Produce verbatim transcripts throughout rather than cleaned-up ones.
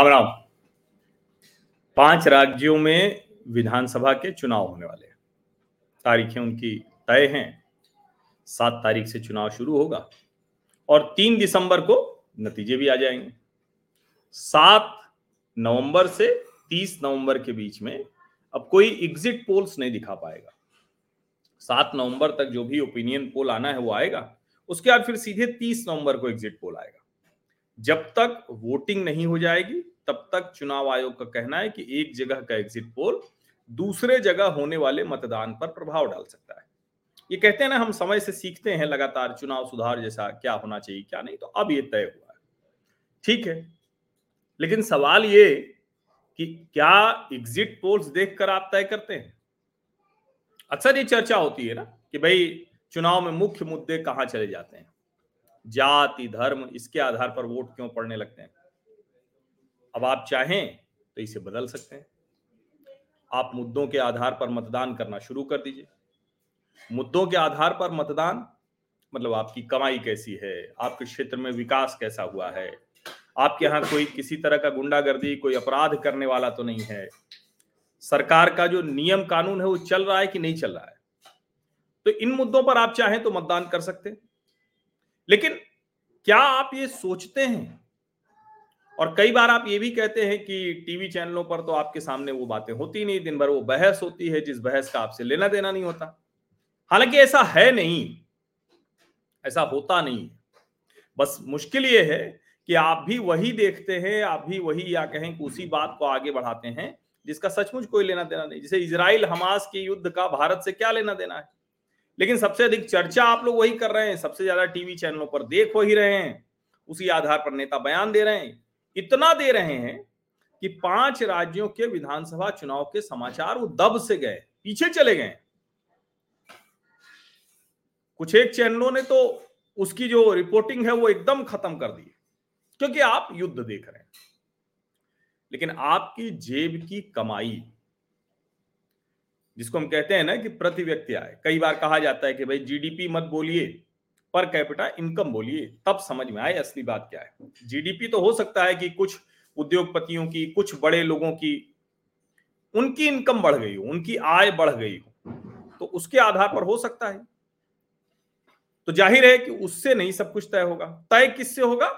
राम राम। पांच राज्यों में विधानसभा के चुनाव होने वाले हैं, तारीखें उनकी तय हैं। सात तारीख से चुनाव शुरू होगा और तीन दिसंबर को नतीजे भी आ जाएंगे। सात नवंबर से तीस नवंबर के बीच में अब कोई एग्जिट पोल्स नहीं दिखा पाएगा। सात नवंबर तक जो भी ओपिनियन पोल आना है वो आएगा, उसके बाद फिर सीधे तीस नवंबर को एग्जिट पोल आएगा। जब तक वोटिंग नहीं हो जाएगी तब तक चुनाव आयोग का कहना है कि एक जगह का एग्जिट पोल दूसरे जगह होने वाले मतदान पर प्रभाव डाल सकता है। ये कहते हैं ना, हम समय से सीखते हैं लगातार चुनाव सुधार जैसा क्या होना चाहिए क्या नहीं, तो अब ये तय हुआ है, ठीक है। लेकिन सवाल ये कि क्या एग्जिट पोल्स देखकर आप तय करते हैं? अक्सर ये चर्चा होती है ना कि भाई चुनाव में मुख्य मुद्दे कहाँ चले जाते हैं, जाति धर्म, इसके आधार पर वोट क्यों पड़ने लगते हैं। अब आप चाहें तो इसे बदल सकते हैं। आप मुद्दों के आधार पर मतदान करना शुरू कर दीजिए। मुद्दों के आधार पर मतदान मतलब आपकी कमाई कैसी है, आपके क्षेत्र में विकास कैसा हुआ है, आपके यहाँ कोई किसी तरह का गुंडागर्दी, कोई अपराध करने वाला तो नहीं है, सरकार का जो नियम कानून है वो चल रहा है कि नहीं चल रहा है। तो इन मुद्दों पर आप चाहें तो मतदान कर सकते हैं। लेकिन क्या आप ये सोचते हैं? और कई बार आप ये भी कहते हैं कि टीवी चैनलों पर तो आपके सामने वो बातें होती नहीं, दिन भर वो बहस होती है जिस बहस का आपसे लेना देना नहीं होता। हालांकि ऐसा है नहीं, ऐसा होता नहीं। बस मुश्किल ये है कि आप भी वही देखते हैं, आप भी वही या कहें कि उसी बात को आगे बढ़ाते हैं जिसका सचमुच कोई लेना देना नहीं। जैसे इजराइल हमास के युद्ध का भारत से क्या लेना देना है, लेकिन सबसे अधिक चर्चा आप लोग वही कर रहे हैं, सबसे ज्यादा टीवी चैनलों पर देख वही रहे हैं, उसी आधार पर नेता बयान दे रहे हैं। इतना दे रहे हैं कि पांच राज्यों के विधानसभा चुनाव के समाचार वो दब से गए, पीछे चले गए। कुछ एक चैनलों ने तो उसकी जो रिपोर्टिंग है वो एकदम खत्म कर दी, क्योंकि आप युद्ध देख रहे हैं। लेकिन आपकी जेब की कमाई, जिसको हम कहते हैं ना कि प्रति व्यक्ति आय, कई बार कहा जाता है कि भाई जीडीपी मत बोलिए, पर कैपिटा इनकम बोलिए, तब समझ में आए असली बात क्या है। जीडीपी तो हो सकता है कि कुछ उद्योगपतियों की, कुछ बड़े लोगों की उनकी इनकम बढ़ गई हो, उनकी आय बढ़ गई हो, तो उसके आधार पर हो सकता है। तो जाहिर है कि उससे नहीं सब कुछ तय होगा। तय किससे होगा?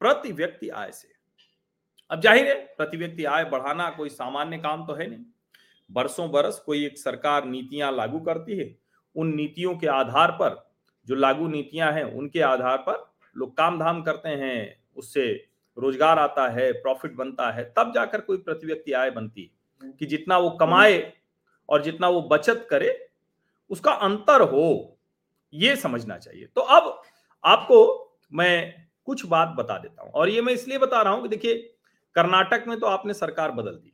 प्रति व्यक्ति आय से। अब जाहिर है प्रति व्यक्ति आय बढ़ाना कोई सामान्य काम तो है नहीं। बरसों बरस कोई एक सरकार नीतियां लागू करती है, उन नीतियों के आधार पर, जो लागू नीतियां हैं उनके आधार पर लोग काम धाम करते हैं, उससे रोजगार आता है, प्रॉफिट बनता है, तब जाकर कोई प्रति व्यक्ति आय बनती है कि जितना वो कमाए और जितना वो बचत करे उसका अंतर हो, ये समझना चाहिए। तो अब आपको मैं कुछ बात बता देता हूं, और ये मैं इसलिए बता रहा हूं कि देखिए कर्नाटक में तो आपने सरकार बदल दी,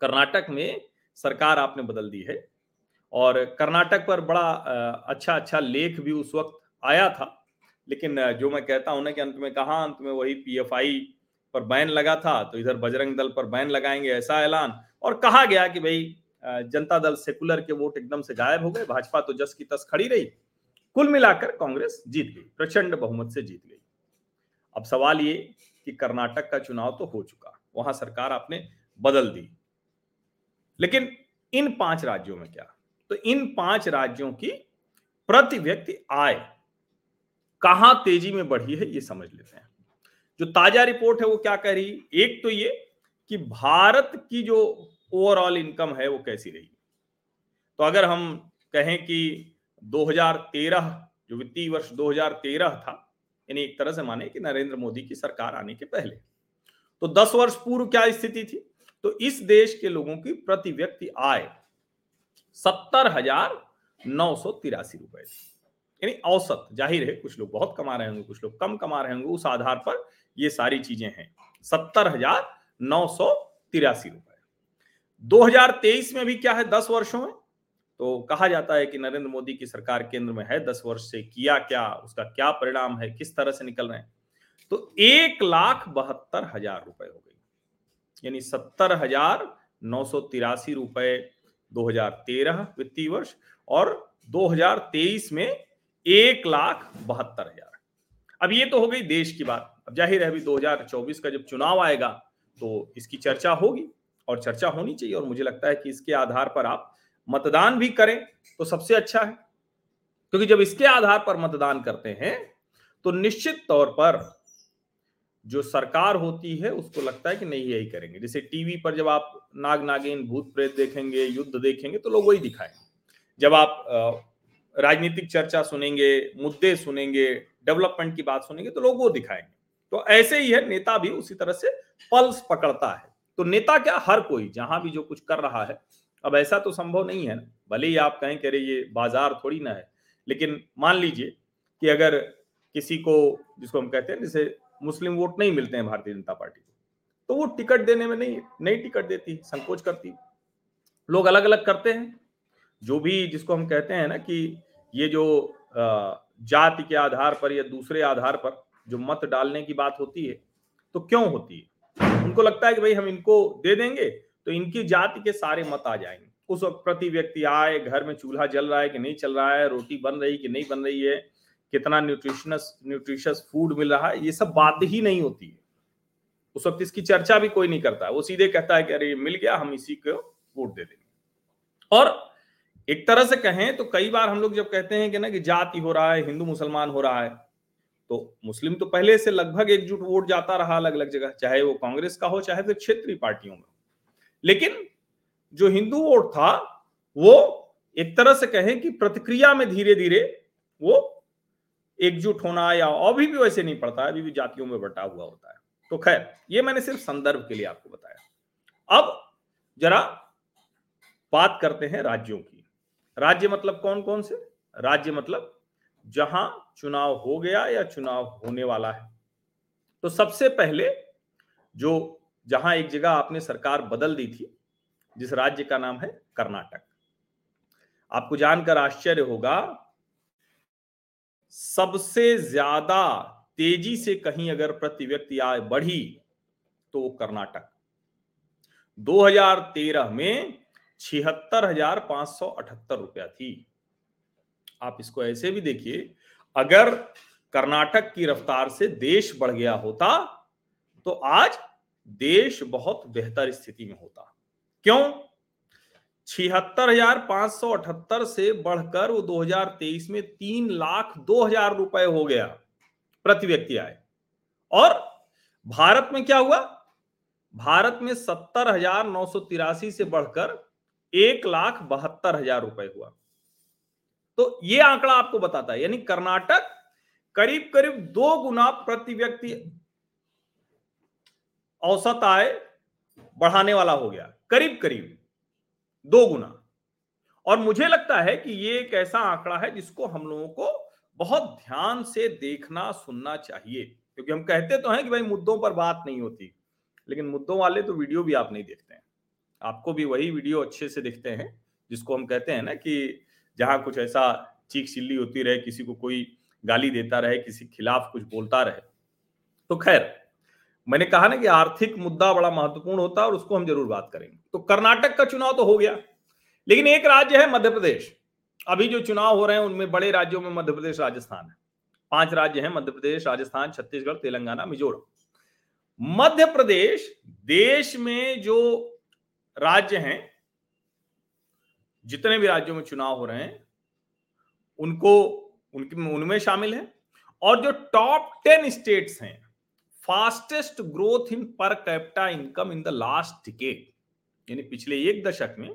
कर्नाटक में सरकार आपने बदल दी है। और कर्नाटक पर बड़ा अच्छा अच्छा लेख भी उस वक्त आया था, लेकिन जो मैं कहता हूं ना कि अंत में कहा अंत में वही पीएफआई पर बैन लगा था, तो इधर बजरंग दल पर बैन लगाएंगे ऐसा ऐलान, और कहा गया कि भाई जनता दल सेकुलर के वोट एकदम से गायब हो गए। भाजपा तो जस की तस खड़ी रही। कुल मिलाकर कांग्रेस जीत गई, प्रचंड बहुमत से जीत गई। अब सवाल ये कि कर्नाटक का चुनाव तो हो चुका, वहां सरकार आपने बदल दी, लेकिन इन पांच राज्यों में क्या? तो इन पांच राज्यों की प्रति व्यक्ति आय कहां तेजी में बढ़ी है ये समझ लेते हैं। जो ताजा रिपोर्ट है वो क्या कह रही? एक तो ये कि भारत की जो ओवरऑल इनकम है वो कैसी रही। तो अगर हम कहें कि दो हज़ार तेरह, जो वित्तीय वर्ष दो हज़ार तेरह था, यानी एक तरह से माने कि नरेंद्र मोदी की सरकार आने के पहले, तो दस वर्ष पूर्व क्या स्थिति थी, तो इस देश के लोगों की प्रति व्यक्ति आय सत्तर हजार नौ सौ तिरासी रुपए, यानी औसत। जाहिर है कुछ लोग बहुत कमा रहे होंगे, कुछ लोग कम कमा रहे होंगे, उस आधार पर ये सारी चीजें हैं। सत्तर हजार नौ सौ तिरासी रुपए। दो हज़ार तेईस में भी क्या है, दस वर्षों में? तो कहा जाता है कि नरेंद्र मोदी की सरकार केंद्र में है, दस वर्ष से किया क्या, उसका क्या परिणाम है, किस तरह से निकल रहे हैं। तो एक लाख बहत्तर हजार रुपए हो गई, यानी सत्तर हजार नौ सौ तिरासी रुपए दो हज़ार तेरह वित्तीय वर्ष, और दो हज़ार तेईस में एक लाख बहत्तर हजार। अब ये तो हो गई देश की बात। अब जाहिर है अभी दो हज़ार चौबीस का जब चुनाव आएगा तो इसकी चर्चा होगी और चर्चा होनी चाहिए, और मुझे लगता है कि इसके आधार पर आप मतदान भी करें तो सबसे अच्छा है, क्योंकि जब इसके आधार पर मतदान करते हैं तो निश्चित तौर पर जो सरकार होती है उसको लगता है कि नहीं यही करेंगे। जैसे टीवी पर जब आप नाग नागिन भूत प्रेत देखेंगे, युद्ध देखेंगे, तो लोग वही दिखाएंगे। जब आप राजनीतिक चर्चा सुनेंगे, मुद्दे सुनेंगे, डेवलपमेंट की बात सुनेंगे, तो लोग वो दिखाएंगे। तो ऐसे ही है, नेता भी उसी तरह से पल्स पकड़ता है। तो नेता क्या, हर कोई जहां भी जो कुछ कर रहा है, अब ऐसा तो संभव नहीं है ना, भले ही आप कहें कि अरे ये बाजार थोड़ी ना है, लेकिन मान लीजिए कि अगर किसी को, जिसको हम कहते हैं जैसे मुस्लिम वोट नहीं मिलते हैं भारतीय जनता पार्टी को, तो वो टिकट देने में नहीं नई टिकट देती, संकोच करती, लोग अलग अलग करते हैं। जो भी जिसको हम कहते हैं ना कि ये जो जाति के आधार पर या दूसरे आधार पर जो मत डालने की बात होती है, तो क्यों होती है? उनको लगता है कि भाई हम इनको दे देंगे तो इनकी जाति के सारे मत आ जाएंगे। उस वक्त प्रति व्यक्ति आए, घर में चूल्हा जल रहा है कि नहीं चल रहा है, रोटी बन रही कि नहीं बन रही है, कितना न्यूट्रिशनस न्यूट्रिशियस फूड मिल रहा है, ये सब बात ही नहीं होती है। उस वक्त इसकी चर्चा भी कोई नहीं करता, वो सीधे कहता है कि अरे मिल गया, हम इसी को वोट दे देंगे। और एक तरह से कहें तो कई बार हम लोग जब कहते हैं कि ना कि जाति हो रहा है, हिंदू मुसलमान हो रहा है, तो मुस्लिम तो पहले से लगभग एकजुट वोट जाता रहा अलग अलग जगह, चाहे वो कांग्रेस का हो चाहे फिर क्षेत्रीय पार्टियों में। लेकिन जो हिंदू वोट था वो एक तरह से कहें कि प्रतिक्रिया में धीरे धीरे वो एकजुट होना, या अभी भी वैसे नहीं पड़ता है, अभी भी जातियों में बटा हुआ होता है। तो खैर ये मैंने सिर्फ संदर्भ के लिए आपको बताया। अब जरा बात करते हैं राज्यों की। राज्य मतलब कौन कौन से? राज्य मतलब जहां चुनाव हो गया या चुनाव होने वाला है। तो सबसे पहले जो जहां एक जगह आपने सरकार बदल दी थी, जिस राज्य का नाम है कर्नाटक। आपको जानकर आश्चर्य होगा, सबसे ज्यादा तेजी से कहीं अगर प्रति व्यक्ति आय बढ़ी तो वो कर्नाटक। दो हज़ार तेरह में छिहत्तर हज़ार पाँच सौ अठहत्तर रुपया थी। आप इसको ऐसे भी देखिए, अगर कर्नाटक की रफ्तार से देश बढ़ गया होता तो आज देश बहुत बेहतर स्थिति में होता। क्यों? छिहत्तर हज़ार पाँच सौ अठहत्तर से बढ़कर वो दो हज़ार तेईस में तीन लाख दो हजार रुपए हो गया प्रति व्यक्ति आय। और भारत में क्या हुआ? भारत में सत्तर हजार नौ सौ तिरासी से बढ़कर एक लाख बहत्तर हजार रुपए हुआ। तो ये आंकड़ा आपको बताता है, यानी कर्नाटक करीब करीब दो गुना प्रति व्यक्ति औसत आय बढ़ाने वाला हो गया, करीब करीब दो गुना। और मुझे लगता है कि ये एक ऐसा आंकड़ा है जिसको हम लोगों को बहुत ध्यान से देखना सुनना चाहिए, क्योंकि हम कहते तो हैं कि भाई मुद्दों पर बात नहीं होती, लेकिन मुद्दों वाले तो वीडियो भी आप नहीं देखते हैं। आपको भी वही वीडियो अच्छे से दिखते हैं जिसको हम कहते हैं ना कि जहां कुछ ऐसा चीख चिल्ली होती रहे, किसी को कोई गाली देता रहे, किसी के खिलाफ कुछ बोलता रहे। तो खैर मैंने कहा ना कि आर्थिक मुद्दा बड़ा महत्वपूर्ण होता है और उसको हम जरूर बात करेंगे। तो कर्नाटक का चुनाव तो हो गया, लेकिन एक राज्य है मध्य प्रदेश। अभी जो चुनाव हो रहे हैं उनमें बड़े राज्यों में मध्य प्रदेश, राजस्थान है। पांच राज्य हैं, मध्य प्रदेश, राजस्थान, छत्तीसगढ़, तेलंगाना, मिजोरम। मध्य प्रदेश देश में जो राज्य हैं, जितने भी राज्यों में चुनाव हो रहे हैं, उनको उनके उनमें शामिल है। और जो टॉप टेन स्टेट्स हैं, fastest growth in per capita income in the last decade, यानी पिछले एक दशक में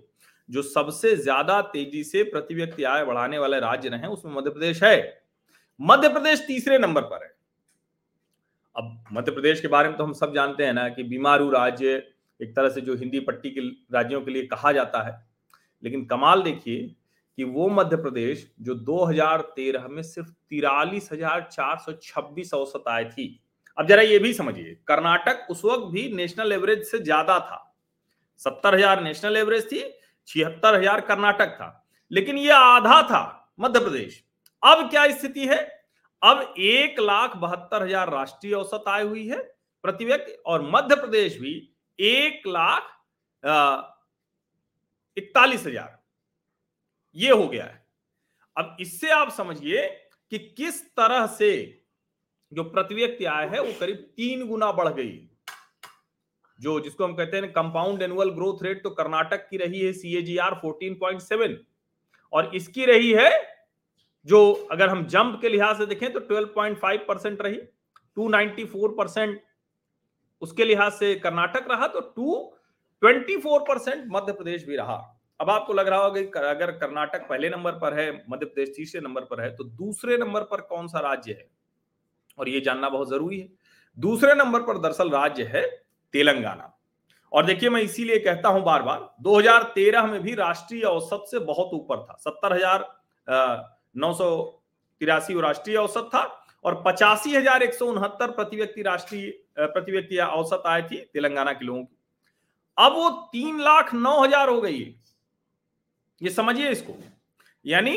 जो सबसे ज्यादा तेजी से प्रति व्यक्ति आय बढ़ाने वाले राज्य रहे हैं, उसमें मध्य प्रदेश है। मध्य प्रदेश तीसरे नंबर पर है। अब मध्य प्रदेश के बारे में तो हम सब जानते हैं ना कि बीमारू राज्य, एक तरह से जो हिंदी पट्टी के राज्यों के लिए कहा जाता है। लेकिन कमाल देखिए कि वो मध्य प्रदेश जो दो हज़ार तेरह में सिर्फ तिरालीस हजार चार सौ छब्बीस औसत आय थी। अब जरा ये भी समझिए, कर्नाटक उस वक्त भी नेशनल एवरेज से ज्यादा था, सत्तर हजार नेशनल एवरेज थी, छिहत्तर हजार कर्नाटक था, लेकिन ये आधा था मध्य प्रदेश। अब क्या स्थिति है? अब एक लाख बहत्तर हजार राष्ट्रीय औसत आय हुई है प्रति व्यक्ति, और मध्य प्रदेश भी एक लाख इकतालीस हजार ये हो गया है। अब इससे आप समझिए कि किस तरह से जो प्रति व्यक्ति आय है वो करीब तीन गुना बढ़ गई, जो जिसको हम कहते हैं कंपाउंड एनुअल ग्रोथ रेट। तो कर्नाटक की रही है सीएजीआर चौदह पॉइंट सात और इसकी रही है जो अगर हम जंप के लिहाज से देखें तो बारह पॉइंट पाँच परसेंट रही, दो सौ चौरानवे परसेंट उसके लिहाज से कर्नाटक रहा, तो दो सौ चौबीस परसेंट मध्य प्रदेश भी रहा। अब आपको लग रहा होगा कि अगर कर्नाटक पहले नंबर पर है, मध्य प्रदेश तीसरे नंबर पर है, तो दूसरे नंबर पर कौन सा राज्य है, और ये जानना बहुत जरूरी है। दूसरे नंबर पर दरअसल राज्य है तेलंगाना। और देखिए मैं इसीलिए कहता हूं बार बार, दो हज़ार तेरह में भी राष्ट्रीय औसत से बहुत ऊपर था, सत्तर हजार नौ सौ तिरासी राष्ट्रीय औसत था और पचासी हजार एक सौ उनहत्तर प्रति व्यक्ति राष्ट्रीय प्रति व्यक्ति औसत आय थी तेलंगाना के लोगों की। अब वो तीन लाख नौ हजार हो गई है, ये समझिए इसको। यानी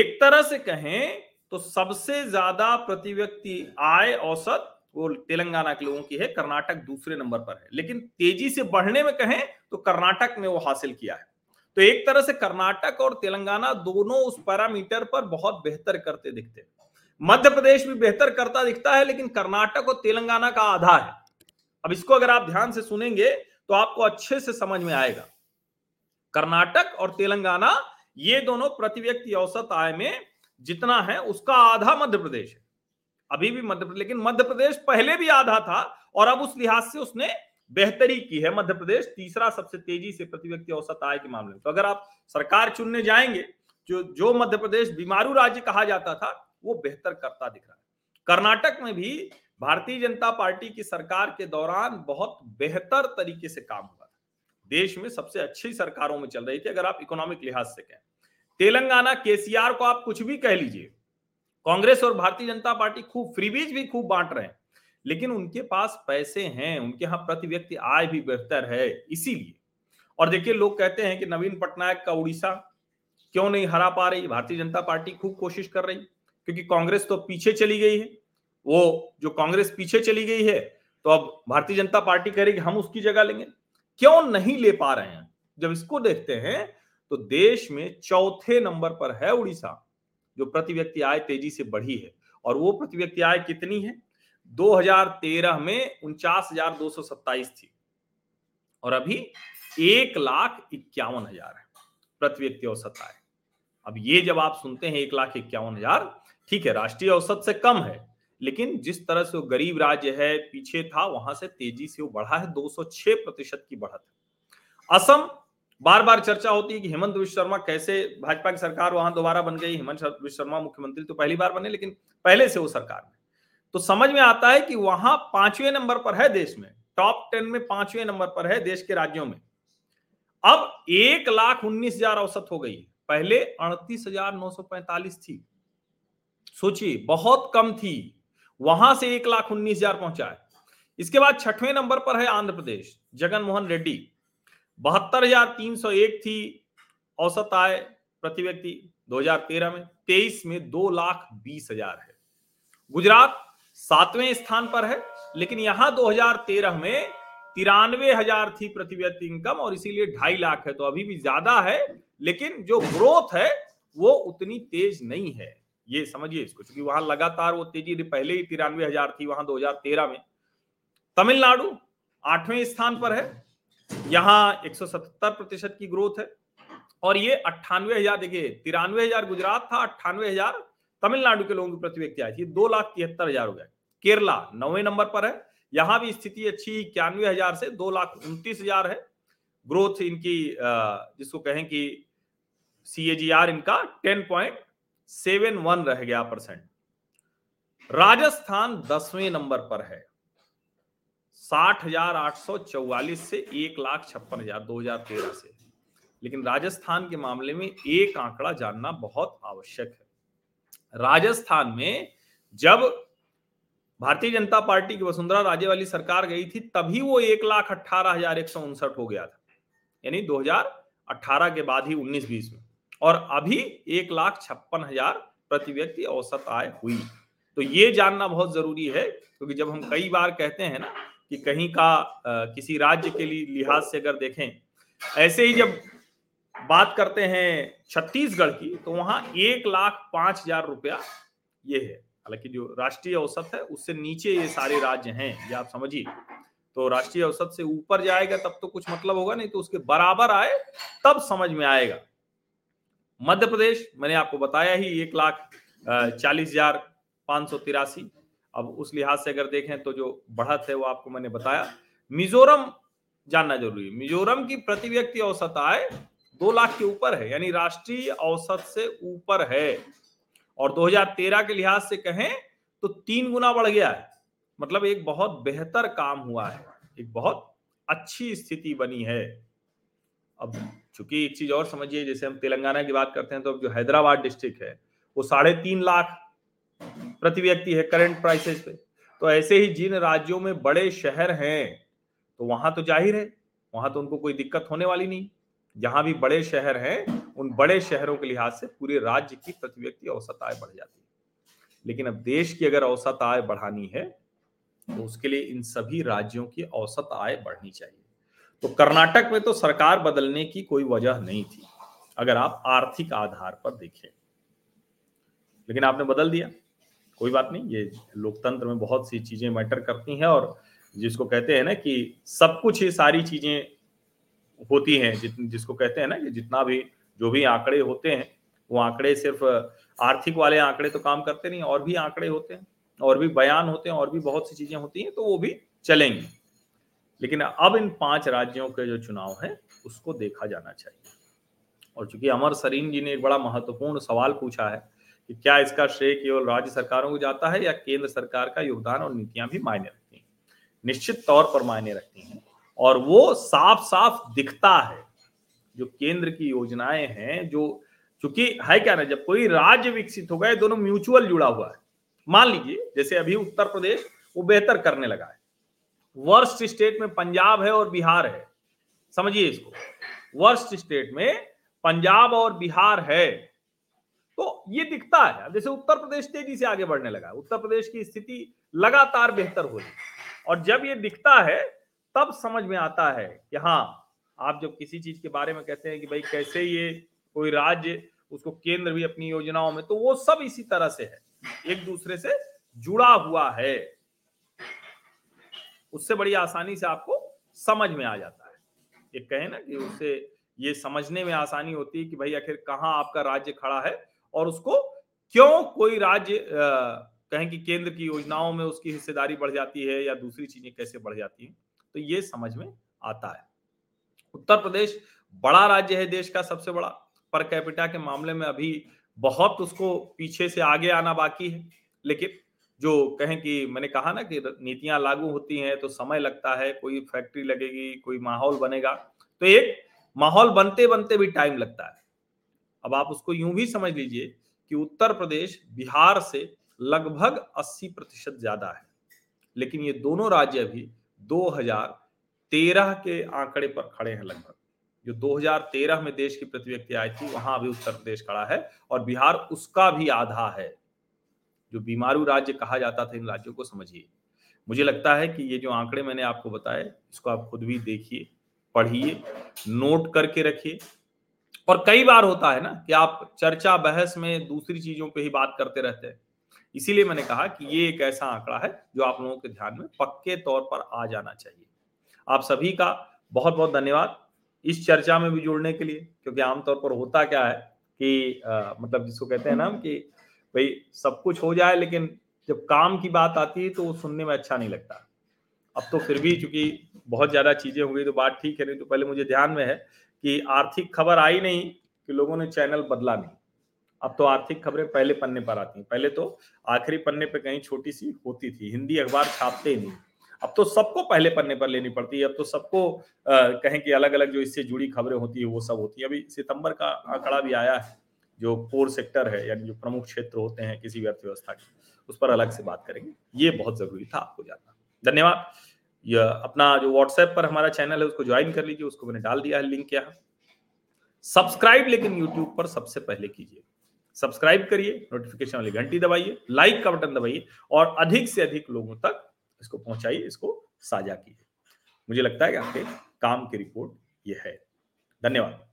एक तरह से कहें तो सबसे ज्यादा प्रति व्यक्ति आय औसत वो तेलंगाना के लोगों की है, कर्नाटक दूसरे नंबर पर है, लेकिन तेजी से बढ़ने में कहें तो कर्नाटक ने वो हासिल किया है। तो एक तरह से कर्नाटक और तेलंगाना दोनों उस पैरामीटर पर बहुत बेहतर करते दिखते हैं। मध्य प्रदेश भी बेहतर करता दिखता है, लेकिन कर्नाटक और तेलंगाना का आधार है। अब इसको अगर आप ध्यान से सुनेंगे तो आपको अच्छे से समझ में आएगा। कर्नाटक और तेलंगाना ये दोनों प्रति व्यक्ति औसत आय में जितना है उसका आधा मध्य प्रदेश है, अभी भी मध्य प्रदेश, लेकिन मध्य प्रदेश पहले भी आधा था और अब उस लिहाज से उसने बेहतरी की है। मध्य प्रदेश तीसरा सबसे तेजी से प्रति व्यक्ति औसत आय के मामले में। तो अगर आप सरकार चुनने जाएंगे, जो जो मध्य प्रदेश बीमारू राज्य कहा जाता था वो बेहतर करता दिख रहा है। कर्नाटक में भी भारतीय जनता पार्टी की सरकार के दौरान बहुत बेहतर तरीके से काम हुआ, देश में सबसे अच्छी सरकारों में चल रही थी अगर आप इकोनॉमिक लिहाज से कहें। तेलंगाना केसीआर को आप कुछ भी कह लीजिए, कांग्रेस और भारतीय जनता पार्टी खूब फ्रीबीज भी खूब बांट रहे हैं, लेकिन उनके पास पैसे हैं, उनके यहाँ प्रति व्यक्ति आय भी बेहतर है, इसीलिए। और देखिए लोग कहते हैं कि नवीन पटनायक का उड़ीसा क्यों नहीं हरा पा रही, भारतीय जनता पार्टी खूब कोशिश कर रही, क्योंकि कांग्रेस तो पीछे चली गई है। वो जो कांग्रेस पीछे चली गई है तो अब भारतीय जनता पार्टी कह रही कि हम उसकी जगह लेंगे, क्यों नहीं ले पा रहे हैं। जब इसको देखते हैं तो देश में चौथे नंबर पर है उड़ीसा, जो प्रति व्यक्ति आय तेजी से बढ़ी है, और वो प्रति व्यक्ति आय कितनी है, दो हज़ार तेरह में उनचास हजार दो सौ सत्ताईस थी और अभी एक लाख इक्यावन हजार है प्रति व्यक्ति औसत आय। अब ये जब आप सुनते हैं एक लाख इक्यावन हजार, ठीक है राष्ट्रीय औसत से कम है, लेकिन जिस तरह से वो गरीब राज्य है, पीछे था, वहां से तेजी से वो बढ़ा है, दो सौ छह प्रतिशत की बढ़त है। असम, बार बार चर्चा होती है कि हेमंत विश्व शर्मा कैसे, भाजपा की सरकार वहां दोबारा बन गई, हेमंत विश्व शर्मा मुख्यमंत्री तो पहली बार बने, लेकिन पहले से वो सरकार में, तो समझ में आता है कि वहां पांचवें नंबर पर है देश में, टॉप टेन में पांचवें नंबर पर है देश के राज्यों में। अब एक लाख उन्नीस हजार औसत हो गई, पहले अड़तीस हजार नौ सौ पैंतालीस थी, सोचिए बहुत कम थी, वहां से एक लाख उन्नीस हजार पहुंचा है। इसके बाद छठवें नंबर पर है आंध्र प्रदेश, जगन मोहन रेड्डी, बहत्तर हजार तीन सौ एक थी औसत आय प्रति व्यक्ति दो हज़ार तेरह में, तेईस में दो लाख बीस हजार है। गुजरात सातवें स्थान पर है, लेकिन यहां दो हज़ार तेरह में तिरानवे हजार थी प्रति व्यक्ति इनकम और इसीलिए ढाई लाख है, तो अभी भी ज्यादा है, लेकिन जो ग्रोथ है वो उतनी तेज नहीं है, ये समझिए इसको, क्योंकि वहां लगातार वो तेजी, पहले ही तिरानवे हजार थी वहां दो हज़ार तेरह में। तमिलनाडु आठवें स्थान पर है, यहाँ एक सौ सतहत्तर प्रतिशत की ग्रोथ है और ये अट्ठानवे हजार, देखिए तिरानवे हजार गुजरात था, अट्ठानवे हजार तमिलनाडु के लोगों की प्रति व्यक्ति आई थी, दो लाख तिहत्तर हजार हो गए। केरला नौवें नंबर पर है, यहाँ भी स्थिति अच्छी, इक्यानवे हजार से दो लाख उनतीस हजार है ग्रोथ इनकी, जिसको कहें कि सी ए जी आर इनका टेन पॉइंट सेवन वन रह गया परसेंट। राजस्थान दसवें नंबर पर है, साठ हजार आठ सौ चौवालीस से एक लाख छप्पन हजार दो हजार तेरह से, लेकिन राजस्थान के मामले में एक आंकड़ा जानना बहुत आवश्यक है। राजस्थान में जब भारतीय जनता पार्टी की वसुंधरा राजे वाली सरकार गई थी तभी वो एक लाख अट्ठारह हजार एक सौ उनसठ हो गया था, यानी दो हज़ार अठारह के बाद ही उन्नीस बीस में, और अभी एक लाख छप्पन हजार प्रति व्यक्ति औसत आय हुई। तो ये जानना बहुत जरूरी है, क्योंकि जब हम कई बार कहते हैं ना कि कहीं का आ, किसी राज्य के लिए लिहाज से अगर देखें, ऐसे ही जब बात करते हैं छत्तीसगढ़ की, तो वहां एक लाख पांच हजार रुपया ये है। हालांकि जो राष्ट्रीय औसत है उससे नीचे ये सारे राज्य हैं, ये आप समझिए। तो राष्ट्रीय औसत से ऊपर जाएगा तब तो कुछ मतलब होगा, नहीं तो उसके बराबर आए तब समझ में आएगा। मध्य प्रदेश मैंने आपको बताया ही एक लाख चालीस हजार पांच सौ तिरासी, अब उस लिहाज से अगर देखें तो जो बढ़त है वो आपको मैंने बताया। मिजोरम जानना जरूरी है, मिजोरम की प्रति व्यक्ति औसत आय दो लाख के ऊपर है, यानी राष्ट्रीय औसत से ऊपर है। और दो हज़ार तेरह के लिहाज से कहें तो तीन गुना बढ़ गया है, मतलब एक बहुत बेहतर काम हुआ है, एक बहुत अच्छी स्थिति बनी है। अब चूंकि एक चीज और समझिए, जैसे हम तेलंगाना की बात करते हैं तो अब जो हैदराबाद डिस्ट्रिक्ट है वो साढ़े तीन लाख प्रति व्यक्ति है करंट प्राइसेस पे। तो ऐसे ही जिन राज्यों में बड़े शहर हैं तो वहां तो जाहिर है वहां तो उनको कोई दिक्कत होने वाली नहीं। जहां भी बड़े शहर हैं उन बड़े शहरों के लिहाज से पूरे राज्य की प्रति व्यक्ति औसत आय बढ़ जाती है। लेकिन अब देश की अगर औसत आय बढ़ानी है तो उसके लिए इन सभी राज्यों की औसत आय बढ़नी चाहिए। तो कर्नाटक में तो सरकार बदलने की कोई वजह नहीं थी अगर आप आर्थिक आधार पर देखें, लेकिन आपने बदल दिया। कोई बात नहीं, ये लोकतंत्र में बहुत सी चीजें मैटर करती हैं और जिसको कहते हैं ना कि सब कुछ ये सारी चीजें होती हैं, जिसको कहते हैं ना कि जितना भी जो भी आंकड़े होते हैं वो आंकड़े सिर्फ आर्थिक वाले आंकड़े तो काम करते नहीं, और भी आंकड़े होते हैं और भी बयान होते हैं और भी बहुत सी चीजें होती हैं, तो वो भी चलेंगी। लेकिन अब इन पांच राज्यों के जो चुनाव है उसको देखा जाना चाहिए। और चूंकि अमर सरीन जी ने एक बड़ा महत्वपूर्ण सवाल पूछा है कि क्या इसका श्रेय केवल राज्य सरकारों को जाता है या केंद्र सरकार का योगदान और नीतियां भी मायने रखती हैं, निश्चित तौर पर मायने रखती हैं और वो साफ साफ दिखता है। जो केंद्र की योजनाएं हैं, जो चूंकि है क्या ना, जब कोई राज्य विकसित होगा दोनों म्यूचुअल जुड़ा हुआ है। मान लीजिए जैसे अभी उत्तर प्रदेश वो बेहतर करने लगा है, वर्स्ट स्टेट में पंजाब है और बिहार है, समझिए इसको, वर्स्ट स्टेट में पंजाब और बिहार है। तो ये दिखता है, जैसे उत्तर प्रदेश तेजी से आगे बढ़ने लगा, उत्तर प्रदेश की स्थिति लगातार बेहतर हो रही है। और जब ये दिखता है तब समझ में आता है कि हाँ, आप जब किसी चीज के बारे में कहते हैं कि भाई कैसे ये कोई राज्य उसको केंद्र भी अपनी योजनाओं में, तो वो सब इसी तरह से है, एक दूसरे से जुड़ा हुआ है। उससे बड़ी आसानी से आपको समझ में आ जाता है, ये कहे ना कि उससे ये समझने में आसानी होती है कि भाई आखिर कहाँ आपका राज्य खड़ा है और उसको क्यों कोई राज्य कहें कि केंद्र की योजनाओं में उसकी हिस्सेदारी बढ़ जाती है या दूसरी चीजें कैसे बढ़ जाती हैं, तो ये समझ में आता है। उत्तर प्रदेश बड़ा राज्य है, देश का सबसे बड़ा, पर कैपिटा के मामले में अभी बहुत उसको पीछे से आगे आना बाकी है। लेकिन जो कहें कि मैंने कहा ना कि नीतियां लागू होती हैं तो समय लगता है, कोई फैक्ट्री लगेगी, कोई माहौल बनेगा, तो एक माहौल बनते बनते भी टाइम लगता है। अब आप उसको यूं भी समझ लीजिए कि उत्तर प्रदेश बिहार से लगभग अस्सी प्रतिशत ज्यादा है, लेकिन ये दोनों राज्य भी दो हज़ार तेरह के आंकड़े पर खड़े हैं। लगभग जो दो हज़ार तेरह में देश की प्रति व्यक्ति आई थी वहां भी उत्तर प्रदेश खड़ा है और बिहार उसका भी आधा है। जो बीमारू राज्य कहा जाता था, इन राज्यों को समझिए। मुझे लगता है कि ये जो आंकड़े मैंने आपको बताए इसको आप खुद भी देखिए, पढ़िए, नोट करके रखिए। और कई बार होता है ना कि आप चर्चा बहस में दूसरी चीजों पे ही बात करते रहते हैं, इसीलिए मैंने कहा कि ये एक ऐसा आंकड़ा है जो आप लोगों के ध्यान में पक्के तौर पर आ जाना चाहिए। आप सभी का बहुत बहुत धन्यवाद इस चर्चा में भी जुड़ने के लिए, क्योंकि आमतौर पर होता क्या है कि आ, मतलब जिसको कहते हैं ना कि भाई सब कुछ हो जाए लेकिन जब काम की बात आती है तो वो सुनने में अच्छा नहीं लगता। अब तो फिर भी चूंकि बहुत ज्यादा चीजें हो गई तो बात ठीक है, नहीं तो पहले मुझे ध्यान में है कि आर्थिक खबर आई नहीं कि लोगों ने चैनल बदला नहीं। अब तो आर्थिक खबरें पहले पन्ने पर आती हैं, पहले तो आखिरी पन्ने पर कहीं छोटी सी होती थी, हिंदी अखबार छापते ही नहीं। अब तो सबको पहले पन्ने पर लेनी पड़ती है, अब तो सबको कहें कि अलग अलग जो इससे जुड़ी खबरें होती है वो सब होती है। अभी सितंबर का आंकड़ा भी आया है, जो कोर सेक्टर है यानी जो प्रमुख क्षेत्र होते हैं किसी भी अर्थव्यवस्था के, उस पर अलग से बात करेंगे। ये बहुत जरूरी था आपको जानना। धन्यवाद। या अपना जो व्हाट्सएप पर हमारा चैनल है उसको ज्वाइन कर लीजिए, उसको मैंने डाल दिया है लिंक यहाँ। सब्सक्राइब लेकिन यूट्यूब पर सबसे पहले कीजिए, सब्सक्राइब करिए, नोटिफिकेशन वाली घंटी दबाइए, लाइक का बटन दबाइए और अधिक से अधिक लोगों तक इसको पहुंचाइए, इसको साझा कीजिए। मुझे लगता है कि आपके काम की रिपोर्ट ये है। धन्यवाद।